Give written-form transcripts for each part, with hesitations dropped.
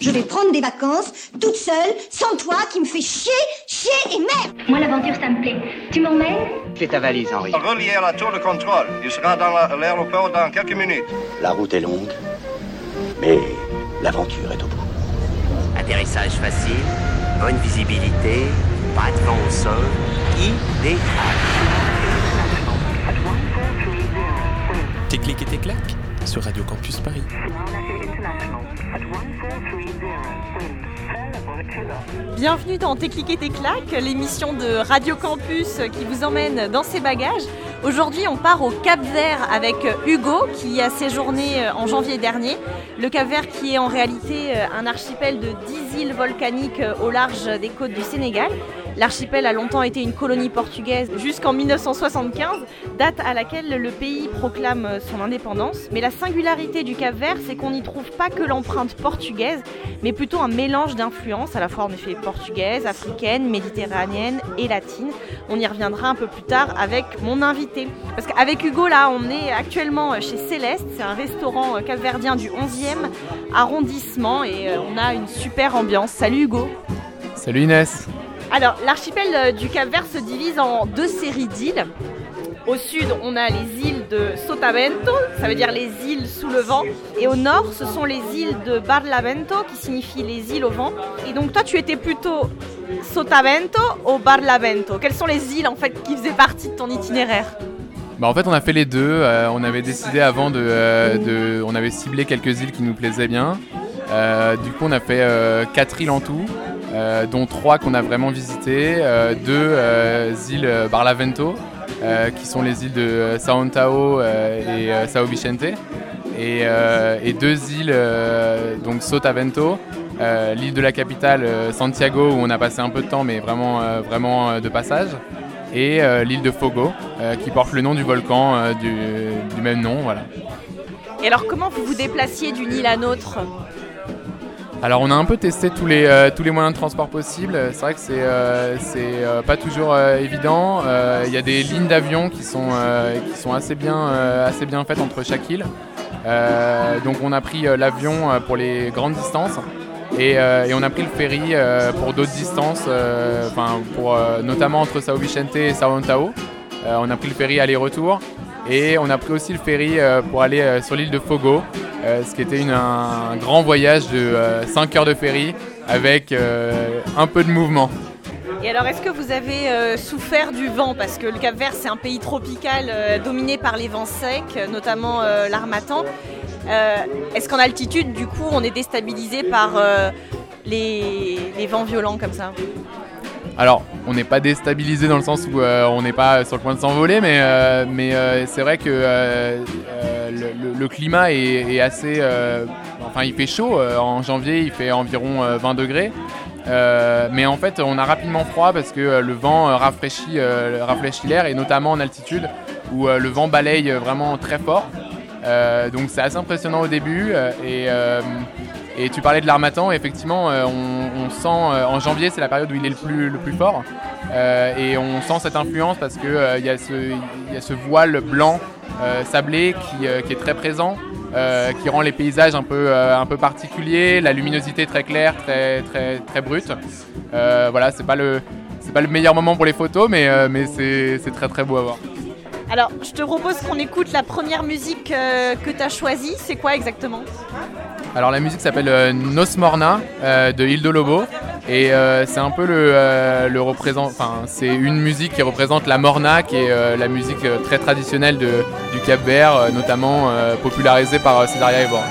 Je vais prendre des vacances, toute seule, sans toi, qui me fait chier, chier et merde. Moi, l'aventure, ça me plaît. Tu m'emmènes? Fais ta valise, Henri. Relié à la tour de contrôle. Il sera dans l'aéroport dans quelques minutes. La route est longue, mais l'aventure est au bout. Atterrissage facile, bonne visibilité, pas de vent au sol, idéal. Tes cliques et tes claques sur Radio Campus Paris. Bienvenue dans Tes cliques et tes claques, l'émission de Radio Campus qui vous emmène dans ses bagages. Aujourd'hui, on part au Cap-Vert avec Hugo qui a séjourné en janvier dernier. Le Cap-Vert qui est en réalité un archipel de 10 îles volcaniques au large des côtes du Sénégal. L'archipel a longtemps été une colonie portugaise jusqu'en 1975, date à laquelle le pays proclame son indépendance. Mais la singularité du Cap-Vert, c'est qu'on n'y trouve pas que l'empreinte portugaise, mais plutôt un mélange d'influences, à la fois en effet portugaise, africaine, méditerranéenne et latine. On y reviendra un peu plus tard avec mon invité. Parce qu'avec Hugo, là, on est actuellement chez Céleste, c'est un restaurant cap-verdien du 11e arrondissement et on a une super ambiance. Salut Hugo. Salut Inès. Alors, l'archipel du Cap-Vert se divise en deux séries d'îles. Au sud, on a les îles de Sotavento, ça veut dire les îles sous le vent. Et au nord, ce sont les îles de Barlavento, qui signifie les îles au vent. Et donc, toi, tu étais plutôt Sotavento ou Barlavento? Quelles sont les îles, en fait, qui faisaient partie de ton itinéraire? En fait, on a fait les deux. On avait décidé avant de... On avait ciblé quelques îles qui nous plaisaient bien. Du coup, on a fait 4 îles en tout. Dont 3 qu'on a vraiment visitées, 2 îles Barlavento, qui sont les îles de São Antão et São Vicente, et 2 îles, donc Sotavento, l'île de la capitale Santiago, où on a passé un peu de temps, mais vraiment de passage, et l'île de Fogo, qui porte le nom du volcan du même nom. Voilà. Et alors, comment vous vous déplaciez d'une île à l'autre ? Alors on a un peu testé tous les moyens de transport possibles. C'est vrai que c'est pas toujours évident. Il y a des lignes d'avion qui sont assez bien faites entre chaque île. Donc on a pris l'avion pour les grandes distances et on a pris le ferry pour d'autres distances. Notamment entre São Vicente et São Antão. On a pris le ferry aller-retour. Et on a pris aussi le ferry pour aller sur l'île de Fogo, ce qui était un grand voyage de 5 heures de ferry avec un peu de mouvement. Et alors, est-ce que vous avez souffert du vent? Parce que le Cap-Vert, c'est un pays tropical dominé par les vents secs, notamment l'harmattan. Est-ce qu'en altitude, du coup, on est déstabilisé par les vents violents comme ça? Alors, on n'est pas déstabilisé dans le sens où on n'est pas sur le point de s'envoler, mais c'est vrai que le climat est assez... il fait chaud. En janvier, il fait environ 20 degrés. Mais en fait, on a rapidement froid parce que le vent rafraîchit l'air, et notamment en altitude, où le vent balaye vraiment très fort. Donc, c'est assez impressionnant au début. Et tu parlais de l'harmattan, effectivement, on sent, en janvier, c'est la période où il est le plus fort. Et on sent cette influence parce qu'il y a ce voile blanc sablé qui est très présent, qui rend les paysages un peu particuliers, la luminosité très claire, très, très, très brute. Voilà, c'est pas le meilleur moment pour les photos, mais c'est très très beau à voir. Alors, je te propose qu'on écoute la première musique que tu as choisie. C'est quoi exactement ? Alors, la musique s'appelle Morna de Ildo Lobo. Et c'est un peu c'est une musique qui représente la morna, qui est la musique très traditionnelle du Cap-Vert, notamment popularisée par Césaria Évora.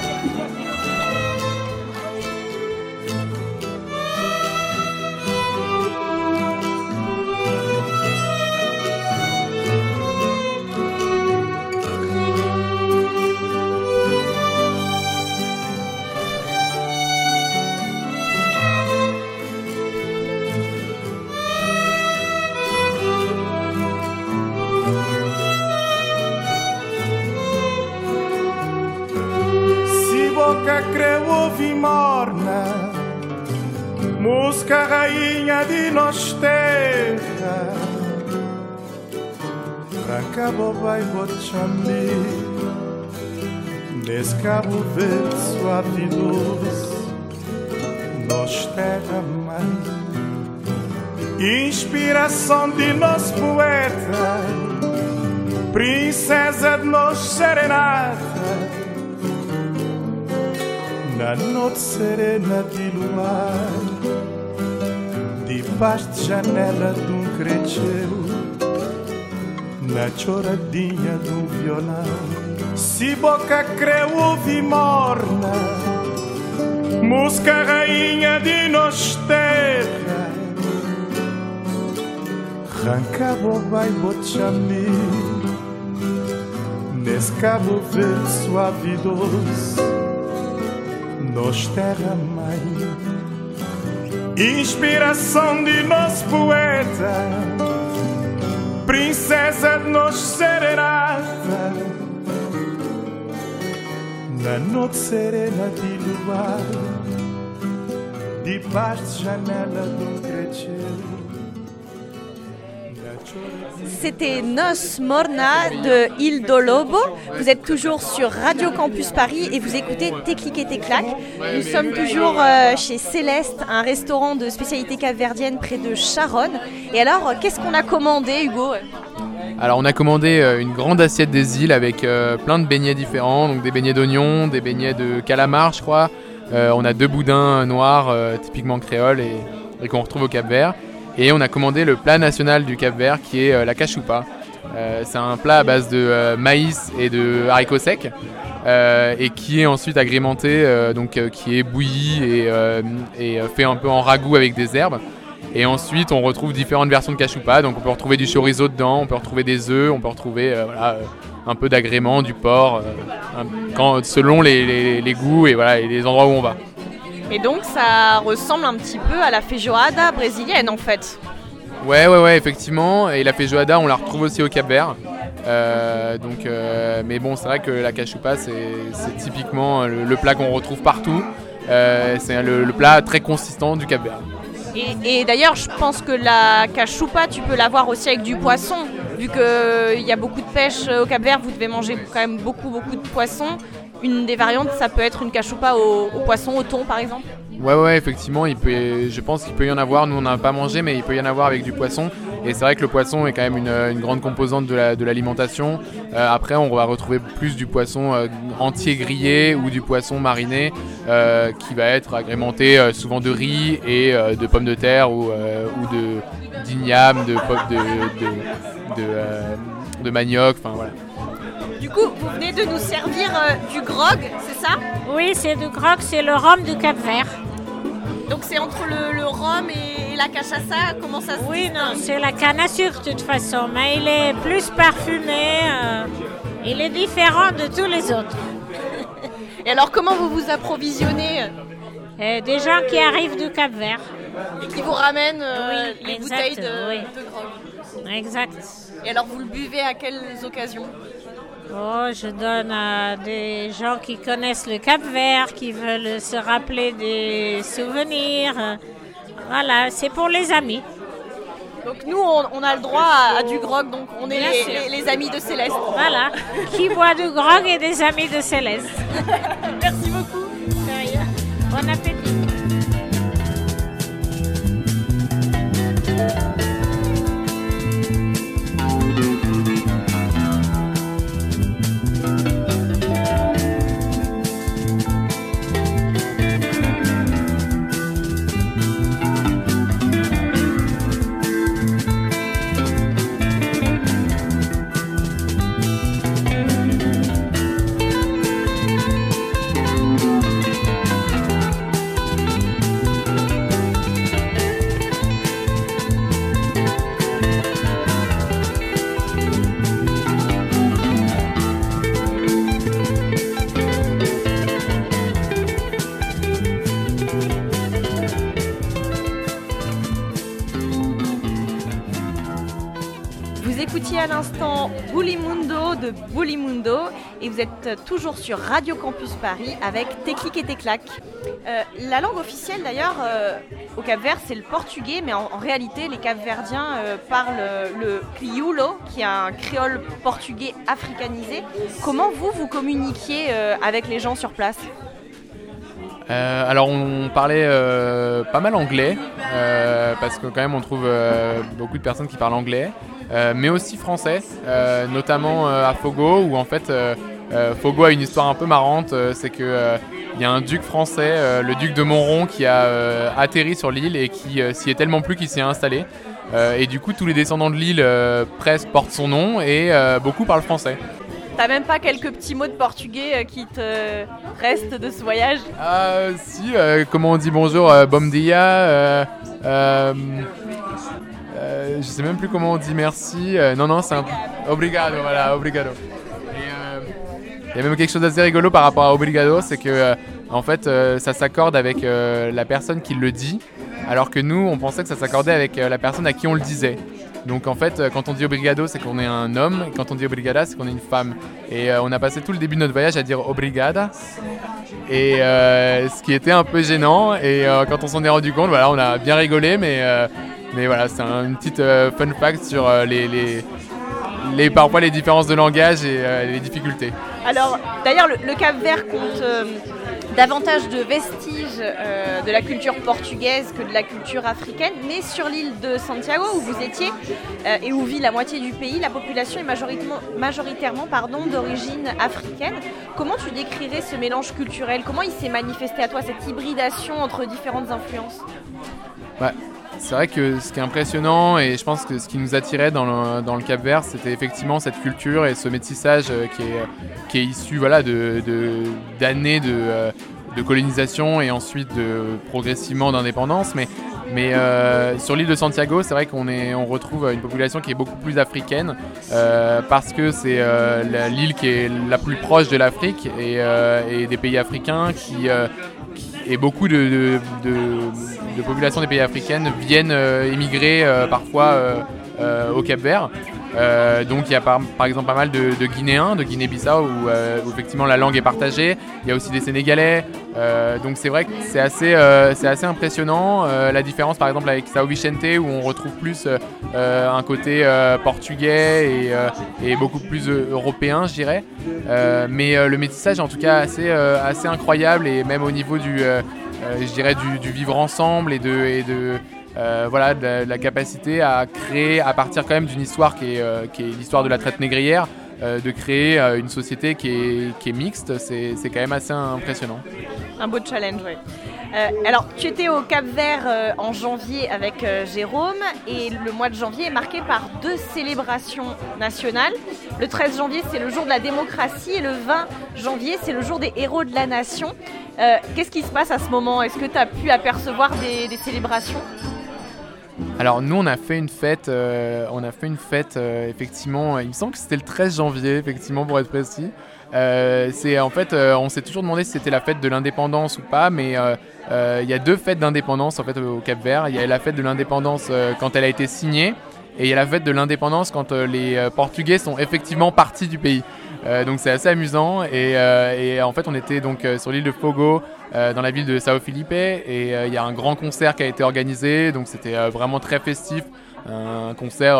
Música rainha de nós terra, pra Cabo vai Bochambi, nesse Cabo Verde suave e doce, nós terra mãe, inspiração de nós poeta, princesa de nós serenata, na noite serena de luar, debaixo de janela de crecheu, na choradinha do violão. Se boca creu, ouve morna, música rainha de nós terra. Rancabo vai bochamil, nesse Cabo Verde suave doce, nós terra mãe, inspiração de nosso poeta, princesa de nós serenata, na noite serena de luar, debaixo de janela do crecheu. C'était Nos Morna de Ildo Lobo. Vous êtes toujours sur Radio Campus Paris et vous écoutez Tes cliques et tes claques. Nous sommes toujours chez Céleste, un restaurant de spécialité capverdienne près de Charonne. Et alors, qu'est-ce qu'on a commandé, Hugo ? Alors, on a commandé une grande assiette des îles avec plein de beignets différents, donc des beignets d'oignons, des beignets de calamar, je crois. On a 2 boudins noirs, typiquement créoles et qu'on retrouve au Cap-Vert. Et on a commandé le plat national du Cap-Vert qui est la cachupa. C'est un plat à base de maïs et de haricots secs et qui est ensuite agrémenté, qui est bouilli et fait un peu en ragoût avec des herbes. Et ensuite, on retrouve différentes versions de cachupa. Donc, on peut retrouver du chorizo dedans, on peut retrouver des œufs, on peut retrouver un peu d'agrément, du porc, selon les goûts et les endroits où on va. Et donc ça ressemble un petit peu à la feijoada brésilienne en fait. Ouais, effectivement. Et la feijoada, on la retrouve aussi au Cap-Vert. Mais bon, c'est vrai que la cachupa, c'est typiquement le plat qu'on retrouve partout. C'est le plat très consistant du Cap-Vert. Et d'ailleurs, je pense que la cachupa, tu peux l'avoir aussi avec du poisson. Vu qu'il y a beaucoup de pêche au Cap-Vert, vous devez manger quand même beaucoup de poissons. Une des variantes, ça peut être une cachupa au poisson, au thon par exemple. Ouais, effectivement, je pense qu'il peut y en avoir. Nous, on n'a pas mangé, mais il peut y en avoir avec du poisson. Et c'est vrai que le poisson est quand même une grande composante de l'alimentation. Après, on va retrouver plus du poisson entier grillé ou du poisson mariné qui va être agrémenté souvent de riz et de pommes de terre ou d'igname, de manioc, enfin voilà. Du coup, vous venez de nous servir du grog, c'est ça ? Oui, c'est du grog, c'est le rhum du Cap-Vert. Donc c'est entre le rhum et la cachaça, comment ça se passe ? Oui, non, c'est la canne à sucre de toute façon, mais il est plus parfumé, il est différent de tous les autres. Et alors, comment vous vous approvisionnez ? Des gens qui arrivent du Cap-Vert. Et qui vous ramènent bouteilles de grog. Exact. Et alors, vous le buvez à quelles occasions ? Oh, je donne à des gens qui connaissent le Cap-Vert, qui veulent se rappeler des souvenirs. Voilà, c'est pour les amis. Donc nous, on a le droit à du grog, donc on est les amis de Céleste. Voilà, qui boit du grog et des amis de Céleste. Merci beaucoup. Bon appétit. À l'instant Bulimundo de Bulimundo et vous êtes toujours sur Radio Campus Paris avec Tes cliques et tes claques. La langue officielle d'ailleurs au Cap-Vert c'est le portugais, mais en réalité les Cap-verdiens parlent le Crioulo qui est un créole portugais africanisé. Comment vous communiquiez avec les gens sur place ? Alors on parlait pas mal anglais, parce que quand même on trouve beaucoup de personnes qui parlent anglais, mais aussi français, notamment à Fogo, où en fait Fogo a une histoire un peu marrante, c'est qu'il y a un duc français, le duc de Monron, qui a atterri sur l'île et qui s'y est tellement plu qu'il s'y est installé. Et du coup tous les descendants de l'île presque portent son nom et beaucoup parlent français. T'as même pas quelques petits mots de portugais qui te restent de ce voyage ? Si, comment on dit bonjour, bom dia, je sais même plus comment on dit merci, non c'est un... Obrigado, voilà, obrigado. Il y a même quelque chose d'assez rigolo par rapport à obrigado, c'est que en fait ça s'accorde avec la personne qui le dit, alors que nous on pensait que ça s'accordait avec la personne à qui on le disait. Donc en fait, quand on dit obrigado, c'est qu'on est un homme. Et quand on dit obrigada, c'est qu'on est une femme. Et on a passé tout le début de notre voyage à dire obrigada. Et ce qui était un peu gênant. Et quand on s'en est rendu compte, voilà, on a bien rigolé. Mais voilà, c'est une petite fun fact sur les parfois les différences de langage et les difficultés. Alors d'ailleurs, le Cap-Vert compte davantage de vestiges de la culture portugaise que de la culture africaine, mais sur l'île de Santiago où vous étiez et où vit la moitié du pays, la population est majoritairement d'origine africaine. Comment tu décrirais ce mélange culturel ? Comment il s'est manifesté à toi, cette hybridation entre différentes influences ? Ouais. C'est vrai que ce qui est impressionnant, et je pense que ce qui nous attirait dans le Cap-Vert, c'était effectivement cette culture et ce métissage qui est issu, voilà, d'années de colonisation et ensuite progressivement d'indépendance. Mais sur l'île de Santiago, c'est vrai qu'on retrouve une population qui est beaucoup plus africaine parce que c'est l'île qui est la plus proche de l'Afrique et des pays africains et beaucoup de populations des pays africaines viennent émigrer parfois au Cap-Vert. Donc il y a par exemple pas mal de Guinéens, de Guinée-Bissau où effectivement la langue est partagée. Il y a aussi des Sénégalais. Donc c'est vrai que c'est assez impressionnant. La différence par exemple avec São Vicente où on retrouve plus un côté portugais et beaucoup plus européen, je dirais. Mais le métissage en tout cas assez incroyable et même au niveau je dirais du vivre ensemble de la capacité à créer, à partir quand même d'une histoire qui est l'histoire de la traite négrière, de créer une société qui est mixte, c'est quand même assez impressionnant. Un beau challenge, oui. Alors, tu étais au Cap-Vert en janvier avec Jérôme, et le mois de janvier est marqué par 2 célébrations nationales. Le 13 janvier, c'est le jour de la démocratie, et le 20 janvier, c'est le jour des héros de la nation. Qu'est-ce qui se passe à ce moment ? Est-ce que tu as pu apercevoir des célébrations ? Alors nous on a fait une fête effectivement, il me semble que c'était le 13 janvier effectivement pour être précis. C'est en fait on s'est toujours demandé si c'était la fête de l'indépendance ou pas, mais il y a 2 fêtes d'indépendance en fait au Cap-Vert. Il y a la fête de l'indépendance quand elle a été signée et il y a la fête de l'indépendance quand les Portugais sont effectivement partis du pays. Donc c'est assez amusant et en fait on était donc sur l'île de Fogo dans la ville de São Filipe et il y a un grand concert qui a été organisé, donc c'était vraiment très festif, un concert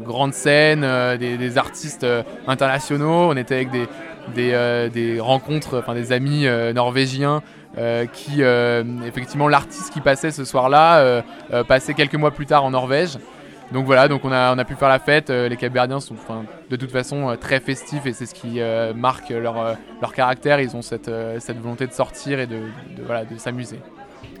grande scène, des artistes internationaux. On était avec des rencontres, enfin des amis norvégiens qui effectivement l'artiste qui passait ce soir-là passait quelques mois plus tard en Norvège. Donc voilà, donc on a pu faire la fête. Les Cap-verdiens sont de toute façon très festifs et c'est ce qui marque leur caractère. Ils ont cette volonté de sortir et de s'amuser.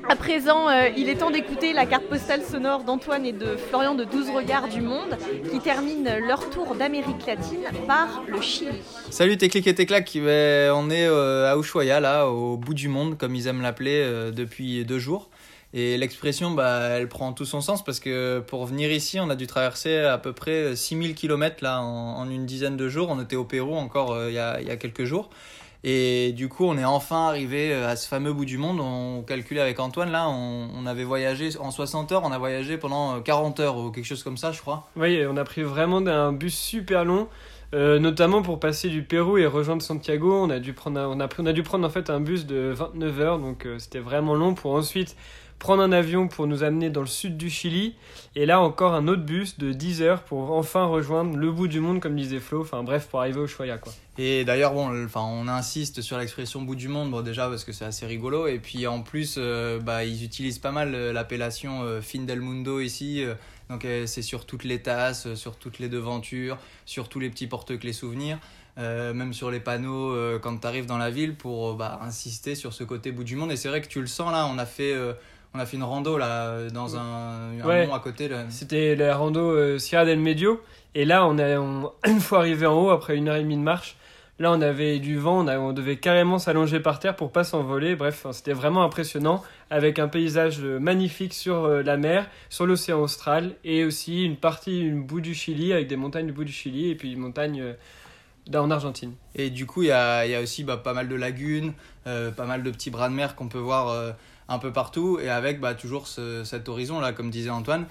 À présent, il est temps d'écouter la carte postale sonore d'Antoine et de Florian de 12 Regards du Monde qui terminent leur tour d'Amérique latine par le Chili. Salut Tes cliques et tes claques, on est à Ushuaïa, là, au bout du monde, comme ils aiment l'appeler, depuis 2 jours. Et l'expression, elle prend tout son sens parce que pour venir ici, on a dû traverser à peu près 6000 km là, en une dizaine de jours. On était au Pérou encore il y a quelques jours. Et du coup, on est enfin arrivé à ce fameux bout du monde. On calculait avec Antoine, là, on avait voyagé en 60 heures, on a voyagé pendant 40 heures ou quelque chose comme ça, je crois. Oui, on a pris vraiment un bus super long. Notamment pour passer du Pérou et rejoindre Santiago, on a dû prendre en fait un bus de 29 heures, donc c'était vraiment long, pour ensuite prendre un avion pour nous amener dans le sud du Chili, et là encore un autre bus de 10 heures pour enfin rejoindre le bout du monde, comme disait Flo, enfin bref, pour arriver au Ushuaïa, quoi. Et d'ailleurs, on insiste sur l'expression bout du monde, bon, déjà parce que c'est assez rigolo, et puis en plus, ils utilisent pas mal l'appellation fin del mundo ici, donc c'est sur toutes les tasses, sur toutes les devantures, sur tous les petits porte-clés souvenirs, même sur les panneaux quand tu arrives dans la ville, pour insister sur ce côté bout du monde. Et c'est vrai que tu le sens là, on a fait une rando là, dans un mont à côté. Là. C'était la rando Sierra del Medio. Et là, une fois arrivé en haut, après 1h30 de marche, là on avait du vent, on devait carrément s'allonger par terre pour pas s'envoler. Bref, c'était vraiment impressionnant, avec un paysage magnifique sur la mer, sur l'océan austral, et aussi une bout du Chili, avec des montagnes du bout du Chili, et puis une montagne en Argentine. Et du coup, il y a aussi pas mal de lagunes, pas mal de petits bras de mer qu'on peut voir un peu partout, et avec toujours cet horizon là, comme disait Antoine.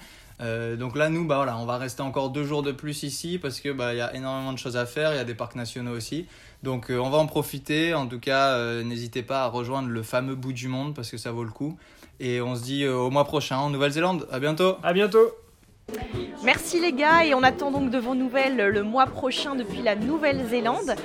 Donc là, nous, on va rester encore 2 jours de plus ici, parce que y a énormément de choses à faire, il y a des parcs nationaux aussi, donc on va en profiter. En tout cas, n'hésitez pas à rejoindre le fameux bout du monde, parce que ça vaut le coup, et on se dit au mois prochain en Nouvelle-Zélande. À bientôt. Merci les gars, et on attend donc de vos nouvelles le mois prochain depuis la Nouvelle-Zélande.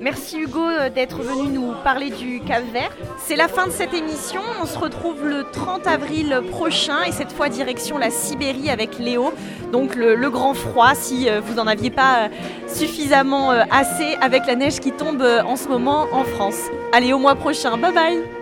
Merci Hugo d'être venu nous parler du Cap-Vert. C'est la fin de cette émission, on se retrouve le 30 avril prochain, et cette fois direction la Sibérie avec Léo, donc le grand froid, si vous n'en aviez pas suffisamment assez avec la neige qui tombe en ce moment en France. Allez, au mois prochain, bye bye.